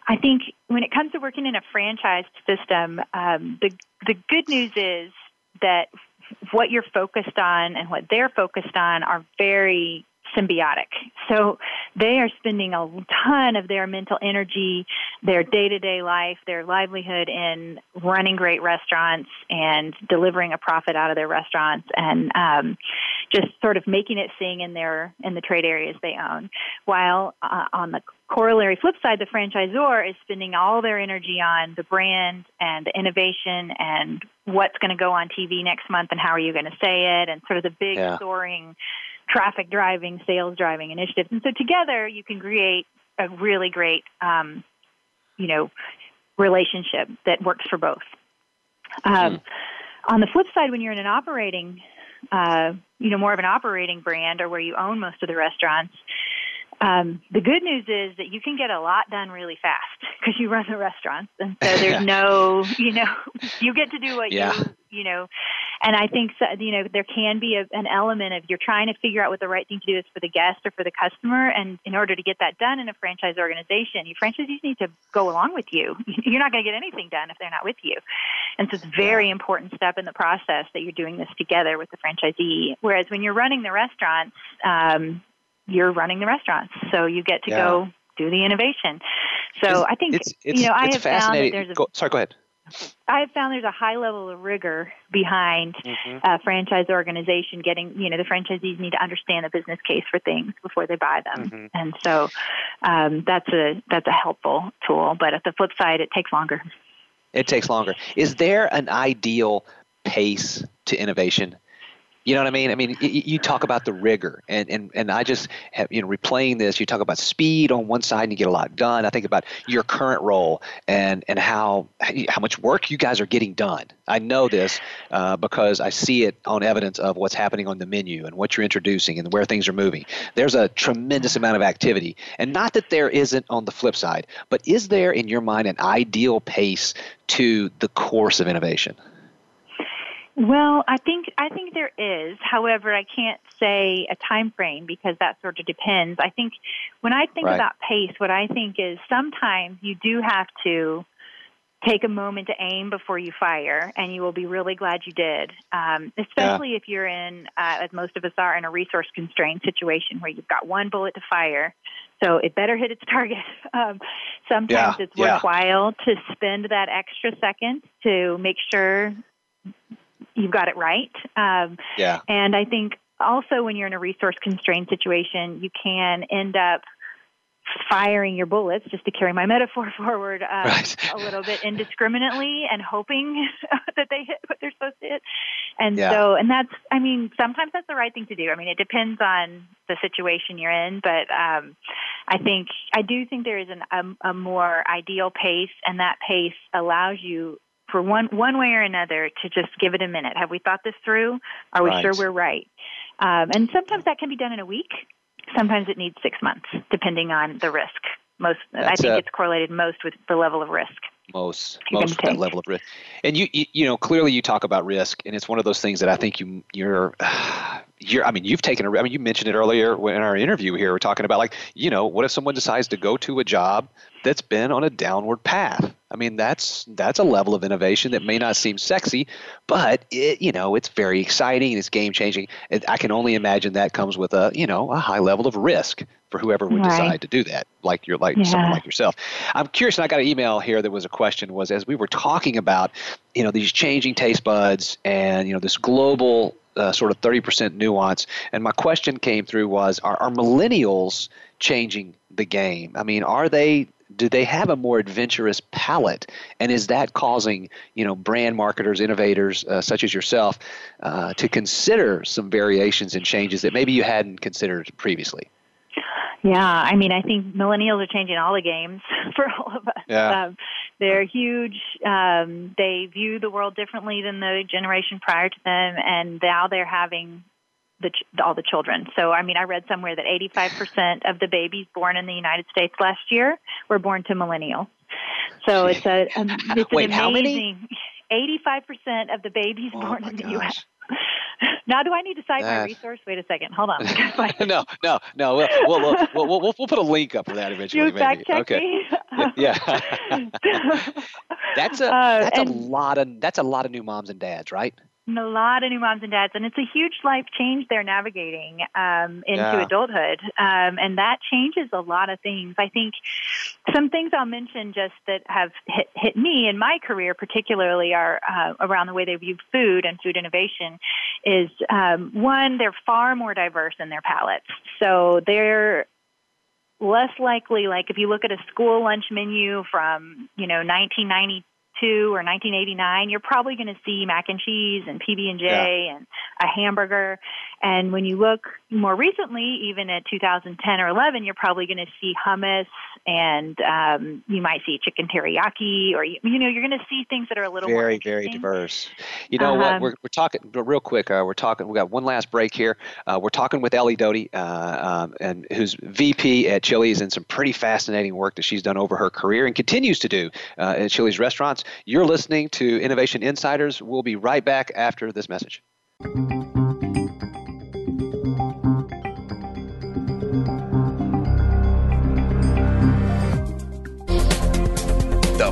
I think when it comes to working in a franchised system, um, the the good news is that what you're focused on and what they're focused on are very symbiotic. So they are spending a ton of their mental energy, their day-to-day life, their livelihood in running great restaurants and delivering a profit out of their restaurants and um, just sort of making it sing in their in the trade areas they own. While uh, on the corollary flip side, the franchisor is spending all their energy on the brand and the innovation and what's going to go on T V next month and how are you going to say it and sort of the big yeah. soaring traffic driving, sales driving initiatives. And so together you can create a really great, um, you know, relationship that works for both. Um, mm-hmm. On the flip side, when you're in an operating, uh, you know, more of an operating brand or where you own most of the restaurants, um, the good news is that you can get a lot done really fast because you run the restaurants. And so there's no, you know, you get to do what yeah. you You know, and I think, you know, there can be a, an element of you're trying to figure out what the right thing to do is for the guest or for the customer. And in order to get that done in a franchise organization, your franchisees need to go along with you. You're not going to get anything done if they're not with you. And so it's a very important step in the process that you're doing this together with the franchisee. Whereas when you're running the restaurants, um, you're running the restaurants. So you get to yeah. go do the innovation. So it's, I think, it's, it's, you know, I have found that there's a... Go, sorry, go ahead. I have found there's a high level of rigor behind mm-hmm. a franchise organization getting, you know, the franchisees need to understand the business case for things before they buy them. Mm-hmm. And so um, that's a that's a helpful tool. But at the flip side, it takes longer. It takes longer. Is there an ideal pace to innovation? You know what I mean? I mean, you talk about the rigor, and, and, and I just have, you know, replaying this, you talk about speed on one side and you get a lot done. I think about your current role and, and how how much work you guys are getting done. I know this uh, because I see it on evidence of what's happening on the menu and what you're introducing and where things are moving. There's a tremendous amount of activity, and not that there isn't on the flip side, but is there in your mind an ideal pace to the course of innovation? Well, I think I think there is. However, I can't say a time frame because that sort of depends. I think when I think right. about pace, what I think is sometimes you do have to take a moment to aim before you fire, and you will be really glad you did, um, especially yeah. if you're in, uh, as most of us are, in a resource-constrained situation where you've got one bullet to fire, so it better hit its target. Um, sometimes yeah. it's worthwhile yeah. to spend that extra second to make sure you've got it right. Um, yeah. And I think also when you're in a resource-constrained situation, you can end up firing your bullets, just to carry my metaphor forward, um, right. a little bit indiscriminately and hoping that they hit what they're supposed to hit. And yeah. so, and that's, I mean, sometimes that's the right thing to do. I mean, it depends on the situation you're in, but um, I think, I do think there is an, a, a more ideal pace, and that pace allows you for one one way or another to just give it a minute. Have we thought this through? Are we right. sure we're right? Um, and sometimes that can be done in a week. Sometimes it needs six months, depending on the risk. Most That's I think a, it's correlated most with the level of risk. Most, most with that level of risk. And, you, you you know, clearly you talk about risk, and it's one of those things that I think you, you're uh, – You're, I mean, you've taken a, I mean, you mentioned it earlier in our interview here. We're talking about, like, you know, what if someone decides to go to a job that's been on a downward path? I mean, that's that's a level of innovation that may not seem sexy, but it, you know, it's very exciting and it's game changing. I can only imagine that comes with a, you know, a high level of risk for whoever would right. decide to do that, like you're like yeah. someone like yourself. I'm curious, and I got an email here that was a question was as we were talking about, you know, these changing taste buds and, you know, this global Uh, sort of thirty percent nuance. And my question came through was, are, are millennials changing the game? I mean, are they, do they have a more adventurous palate? And is that causing, you know, brand marketers, innovators, uh, such as yourself, uh, to consider some variations and changes that maybe you hadn't considered previously? Yeah, I mean, I think millennials are changing all the games for all of us. Yeah. Um, they're huge. Um, they view the world differently than the generation prior to them, and now they're having the ch- all the children. So, I mean, I read somewhere that eighty-five percent of the babies born in the United States last year were born to millennials. So it's, a, um, it's Wait, an amazing eighty-five percent of the babies oh born in the gosh. U S Now, do I need to cite uh, my resource? Wait a second. Hold on. My... no, no, no. We'll, we'll, we'll, we'll, we'll, we'll put a link up for that eventually. You fact check okay. me? Yeah. that's a uh, that's and, a lot of that's a lot of new moms and dads, right? And a lot of new moms and dads, and it's a huge life change they're navigating um, into yeah. adulthood, um, and that changes a lot of things. I think some things I'll mention just that have hit, hit me in my career particularly are uh, around the way they view food and food innovation is, um, one, they're far more diverse in their palettes. So they're less likely, like if you look at a school lunch menu from, you know, nineteen ninety-two or nineteen eighty-nine, you're probably going to see mac and cheese and P B and J yeah. and a hamburger. And when you look more recently, even at two thousand ten or eleven, you're probably going to see hummus and um, you might see chicken teriyaki, or, you know, you're going to see things that are a little very, more very diverse. You know um, what? We're, we're talking real quick. Uh, we're talking. We got one last break here. Uh, we're talking with Ellie Doty, uh, um, and who's V P at Chili's, and some pretty fascinating work that she's done over her career and continues to do uh, at Chili's Restaurants. You're listening to Innovation Insiders. We'll be right back after this message. The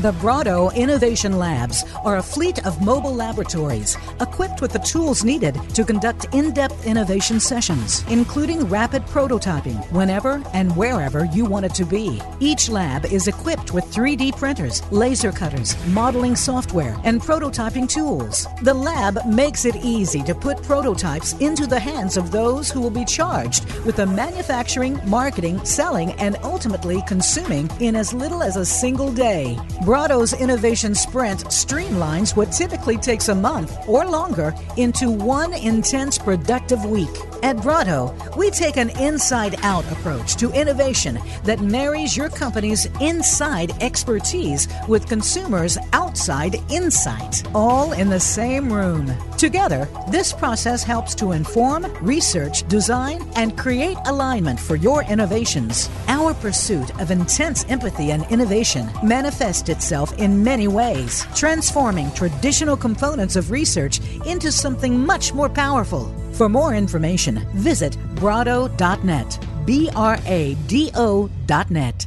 The Brado Innovation Labs are a fleet of mobile laboratories equipped with the tools needed to conduct in-depth innovation sessions, including rapid prototyping whenever and wherever you want it to be. Each lab is equipped with three D printers, laser cutters, modeling software, and prototyping tools. The lab makes it easy to put prototypes into the hands of those who will be charged with the manufacturing, marketing, selling, and ultimately consuming in as little as a single day. Brado's Innovation Sprint streamlines what typically takes a month or longer into one intense, productive week. At Brado, we take an inside-out approach to innovation that marries your company's inside expertise with consumers' outside insight, all in the same room. Together, this process helps to inform, research, design, and create alignment for your innovations. Our pursuit of intense empathy and innovation manifests itself itself in many ways, transforming traditional components of research into something much more powerful. For more information, visit brado dot net, B R A D O dot net.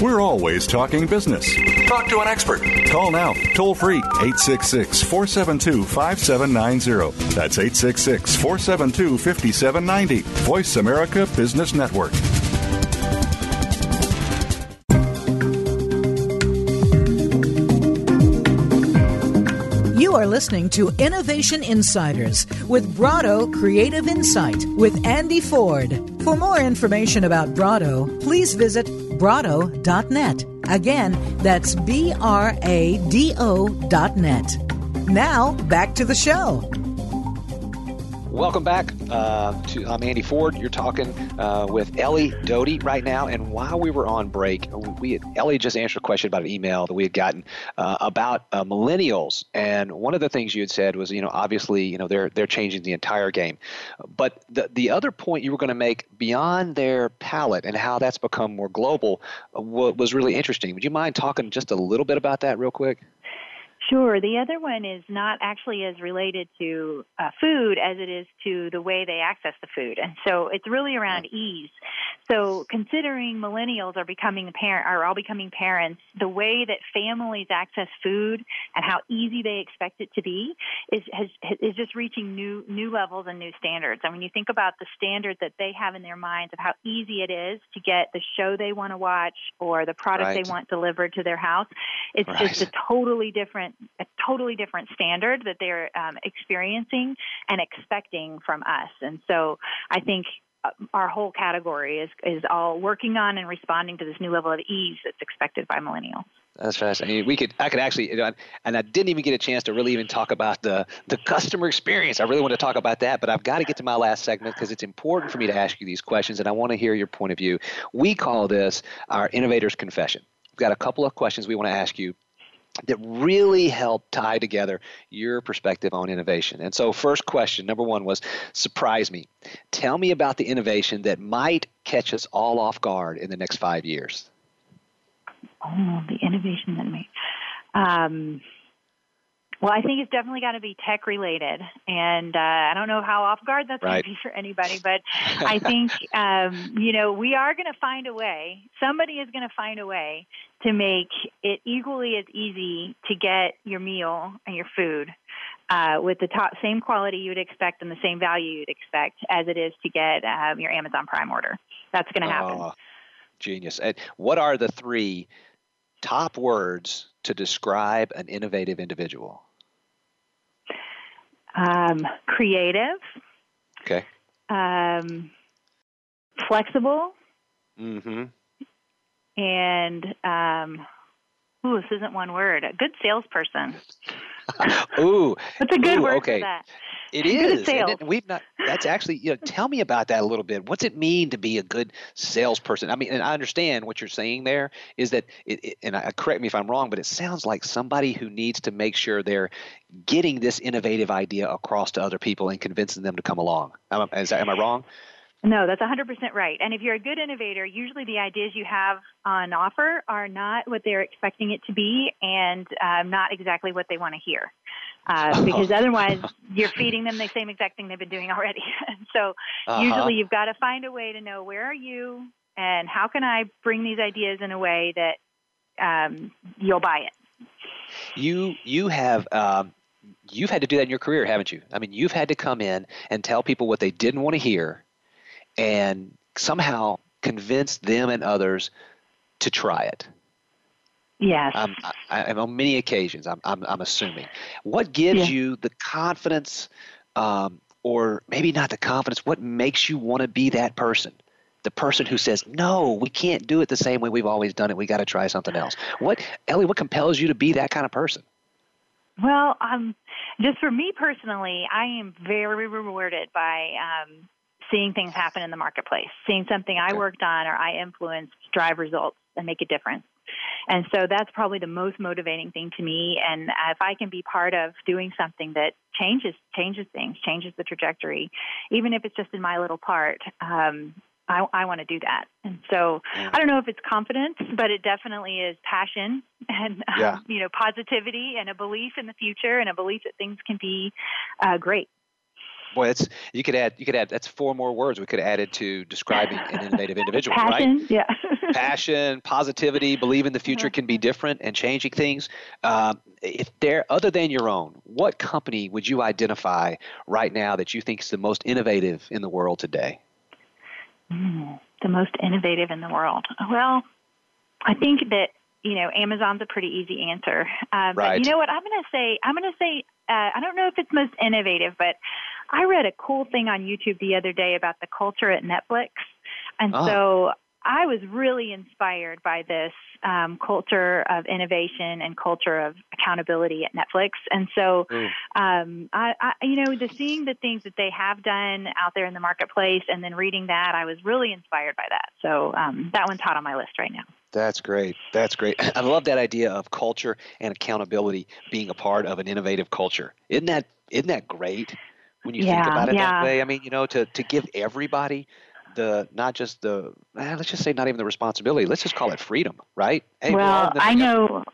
We're always talking business. Talk to an expert. Call now, toll free, eight six six, four seven two, five seven nine zero. That's eight six six, four seven two, five seven nine zero. Voice America Business Network. You are listening to Innovation Insiders with Brado Creative Insight with Andy Ford. For more information about Brado, please visit brado dot net. Again, that's B R A D O dot net. Now, back to the show. Welcome back. Uh, to, I'm Andy Ford. You're talking uh, with Ellie Doty right now. And while we were on break, we had, Ellie just answered a question about an email that we had gotten uh, about uh, millennials. And one of the things you had said was, you know, obviously, you know, they're they're changing the entire game. But the the other point you were going to make beyond their palate and how that's become more global was really interesting. Would you mind talking just a little bit about that real quick? Sure. The other one is not actually as related to uh, food as it is to the way they access the food. And so it's really around ease. So considering millennials are becoming parent, are all becoming parents, the way that families access food and how easy they expect it to be is has, is just reaching new new levels and new standards. And when you think about the standard that they have in their minds of how easy it is to get the show they want to watch or the product right. they want delivered to their house, it's right. just a totally different a totally different standard that they're um, experiencing and expecting from us. And so I think our whole category is, is all working on and responding to this new level of ease that's expected by millennials. That's fascinating. We could, I could actually, you know, and I didn't even get a chance to really even talk about the, the customer experience. I really want to talk about that, but I've got to get to my last segment because it's important for me to ask you these questions, and I want to hear your point of view. We call this our Innovator's Confession. We've got a couple of questions we want to ask you that really help tie together your perspective on innovation. And so first question, number one was, surprise me. Tell me about the innovation that might catch us all off guard in the next five years. Oh, the innovation that might. Um, well, I think it's definitely got to be tech-related. And uh, I don't know how off guard that's right. going to be for anybody, but I think, um, you know, we are going to find a way. Somebody is going to find a way to make it equally as easy to get your meal and your food uh, with the top, same quality you'd expect and the same value you'd expect as it is to get um, your Amazon Prime order. That's going to happen. Oh, genius. And what are the three top words to describe an innovative individual? Um, creative. Okay. Um, flexible. Mm-hmm. And, um, ooh, this isn't one word. A good salesperson. Ooh. That's a good ooh, word okay. for that. It is. Good sales. It, we've not, that's actually, you know, tell me about that a little bit. What's it mean to be a good salesperson? I mean, and I understand what you're saying there is that, it, it, and I, correct me if I'm wrong, but it sounds like somebody who needs to make sure they're getting this innovative idea across to other people and convincing them to come along. Am I, is that, am I wrong? No, that's one hundred percent right. And if you're a good innovator, usually the ideas you have on offer are not what they're expecting it to be and um, not exactly what they want to hear. Uh, because otherwise, you're feeding them the same exact thing they've been doing already. So uh-huh. usually you've got to find a way to know where are you and how can I bring these ideas in a way that um, you'll buy it. You, you have... Um You've had to do that in your career, haven't you? I mean, you've had to come in and tell people what they didn't want to hear and somehow convince them and others to try it. Yes. Um, I, I, on many occasions, I'm, I'm, I'm assuming. What gives yeah. you the confidence um, or maybe not the confidence, what makes you want to be that person? The person who says, no, we can't do it the same way we've always done it. We got to try something else. What, Ellie, what compels you to be that kind of person? Well, um, just for me personally, I am very rewarded by um, seeing things happen in the marketplace, seeing something I worked on or I influenced drive results and make a difference. And so that's probably the most motivating thing to me. And if I can be part of doing something that changes changes things, changes the trajectory, even if it's just in my little part, um, I, I want to do that. And so yeah. I don't know if it's confidence, but it definitely is passion and, yeah. um, you know, positivity and a belief in the future and a belief that things can be uh, great. Boy, that's, you could add, you could add, that's four more words we could have added to describing an innovative individual, passion, right? Yeah. Passion, positivity, believing the future can be different and changing things. Um, if they're other than your own, what company would you identify right now that you think is the most innovative in the world today? The most innovative in the world. Well, I think that, you know, Amazon's a pretty easy answer. Um, right. But you know what? I'm going to say, I'm going to say, uh, I don't know if it's most innovative, but I read a cool thing on YouTube the other day about the culture at Netflix. And oh. so I was really inspired by this um, culture of innovation and culture of accountability at Netflix. And so, mm. um, I, I, you know, the seeing the things that they have done out there in the marketplace and then reading that, I was really inspired by that. So um, that one's hot on my list right now. That's great. That's great. I love that idea of culture and accountability being a part of an innovative culture. Isn't that, isn't that great when you yeah, think about it yeah. that way? I mean, you know, to, to give everybody the not just the eh, let's just say not even the responsibility. Let's just call it freedom, right? Hey, well, I know.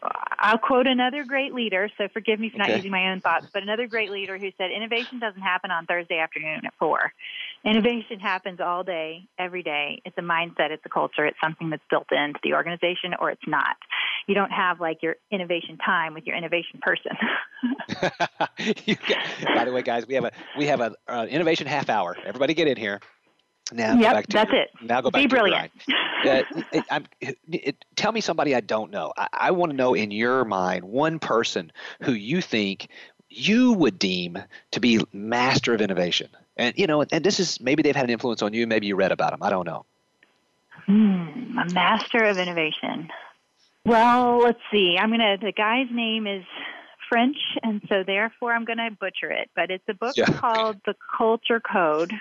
I'll quote another great leader, so forgive me for not okay. using my own thoughts, but another great leader who said, innovation doesn't happen on Thursday afternoon at four. Innovation happens all day, every day. It's a mindset. It's a culture. It's something that's built into the organization, or it's not. You don't have, like, your innovation time with your innovation person. you get, by the way, guys, we have a we have an uh, innovation half hour. Everybody get in here. Now yep, go back to that's your, it. Now go back Be to brilliant. Your uh, it, it, it, tell me somebody I don't know. I, I want to know, in your mind, one person who you think you would deem to be master of innovation. And, you know, and this is, maybe they've had an influence on you. Maybe you read about them. I don't know. Hmm, a master of innovation. Well, let's see. I'm going to, the guy's name is French, and so therefore I'm going to butcher it. But it's a book yeah. called The Culture Code.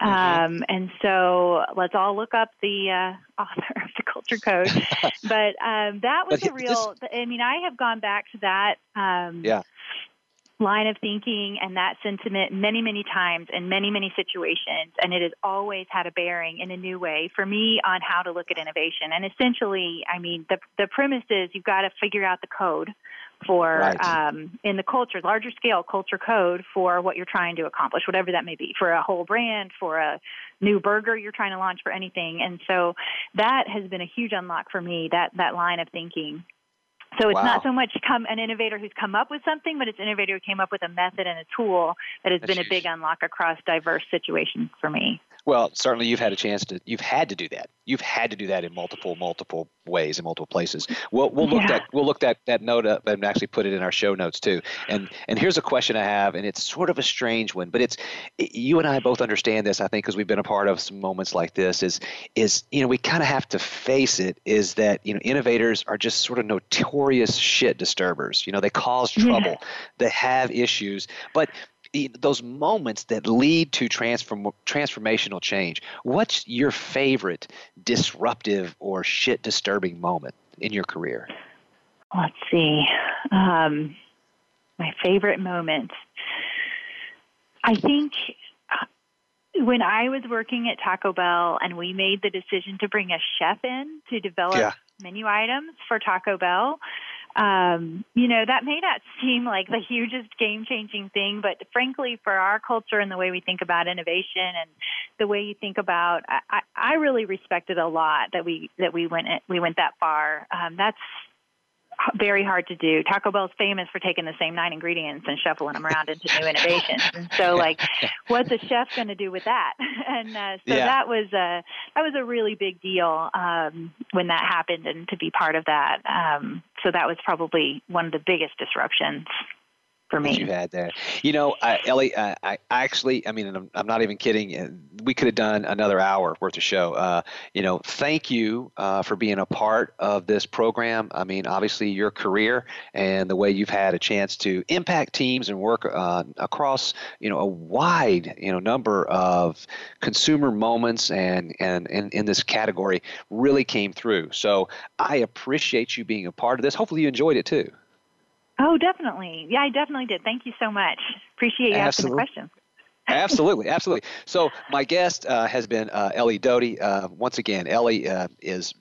Mm-hmm. Um, and so let's all look up the uh, author of The Culture Code. But um, that was but a real, this... I mean, I have gone back to that um, yeah. line of thinking and that sentiment many, many times in many, many situations. And it has always had a bearing in a new way for me on how to look at innovation. And essentially, I mean, the, the premise is you've got to figure out the code for, right. um, in the culture, larger scale culture code for what you're trying to accomplish, whatever that may be, for a whole brand, for a new burger you're trying to launch, for anything. And so that has been a huge unlock for me, that, that line of thinking. So it's wow. not so much come an innovator who's come up with something, but it's an innovator who came up with a method and a tool that has That's been huge. A big unlock across diverse situations for me. Well, certainly you've had a chance to, you've had to do that. You've had to do that in multiple, multiple ways in multiple places. We'll, we'll look, yeah. that, we'll look that, that note up and actually put it in our show notes too. And and here's a question I have, and it's sort of a strange one, but it's, you and I both understand this, I think, because we've been a part of some moments like this, is, is you know, we kind of have to face it, is that, you know, innovators are just sort of notorious shit disturbers. You know, they cause trouble. Yeah. They have issues. But those moments that lead to transform, transformational change, what's your favorite disruptive or shit-disturbing moment in your career? Let's see. Um, my favorite moment. I think when I was working at Taco Bell and we made the decision to bring a chef in to develop yeah. menu items for Taco Bell, Um, you know, that may not seem like the hugest game-changing thing, but frankly, for our culture and the way we think about innovation and the way you think about, I, I really respected a lot that we that we went we went that far. Um, that's very hard to do. Taco Bell's famous for taking the same nine ingredients and shuffling them around into new innovations. And so, like, what's a chef going to do with that? And uh, so yeah. that was a that was a really big deal um, when that happened, and to be part of that. Um, so that was probably one of the biggest disruptions for me. You had that. You know, uh, Ellie, uh, I actually, I mean, and I'm, I'm not even kidding. Uh, we could have done another hour worth of show. Uh, you know, thank you uh, for being a part of this program. I mean, obviously your career and the way you've had a chance to impact teams and work uh, across, you know, a wide, you know, number of consumer moments and, and, and in this category really came through. So I appreciate you being a part of this. Hopefully you enjoyed it too. Oh, definitely. Yeah, I definitely did. Thank you so much. Appreciate you asking the question. Absolutely. Absolutely. So my guest uh, has been uh, Ellie Doty. Uh, once again, Ellie uh, is...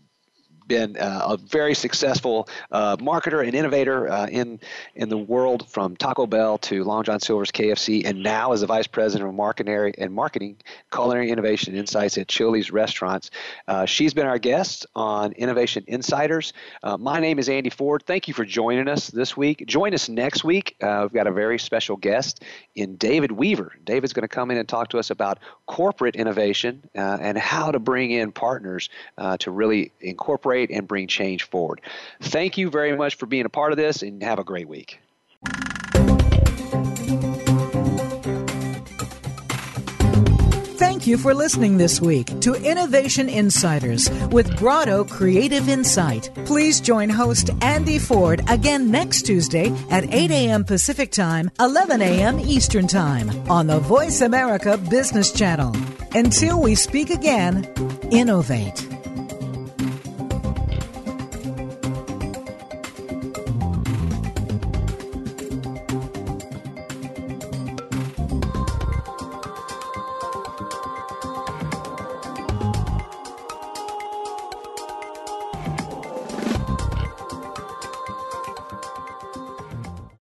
been uh, a very successful uh, marketer and innovator uh, in in the world, from Taco Bell to Long John Silver's K F C, and now is the Vice President of Marketing and Marketing Culinary Innovation Insights at Chili's Restaurants. Uh, she's been our guest on Innovation Insiders. Uh, my name is Andy Ford. Thank you for joining us this week. Join us next week. Uh, we've got a very special guest in David Weaver. David's going to come in and talk to us about corporate innovation uh, and how to bring in partners uh, to really incorporate and bring change forward. Thank you very much for being a part of this, and have a great week. Thank you for listening this week to Innovation Insiders with Brado Creative Insight. Please join host Andy Ford again next Tuesday at eight a.m. Pacific Time, eleven a.m. Eastern Time on the Voice America Business Channel. Until we speak again, innovate.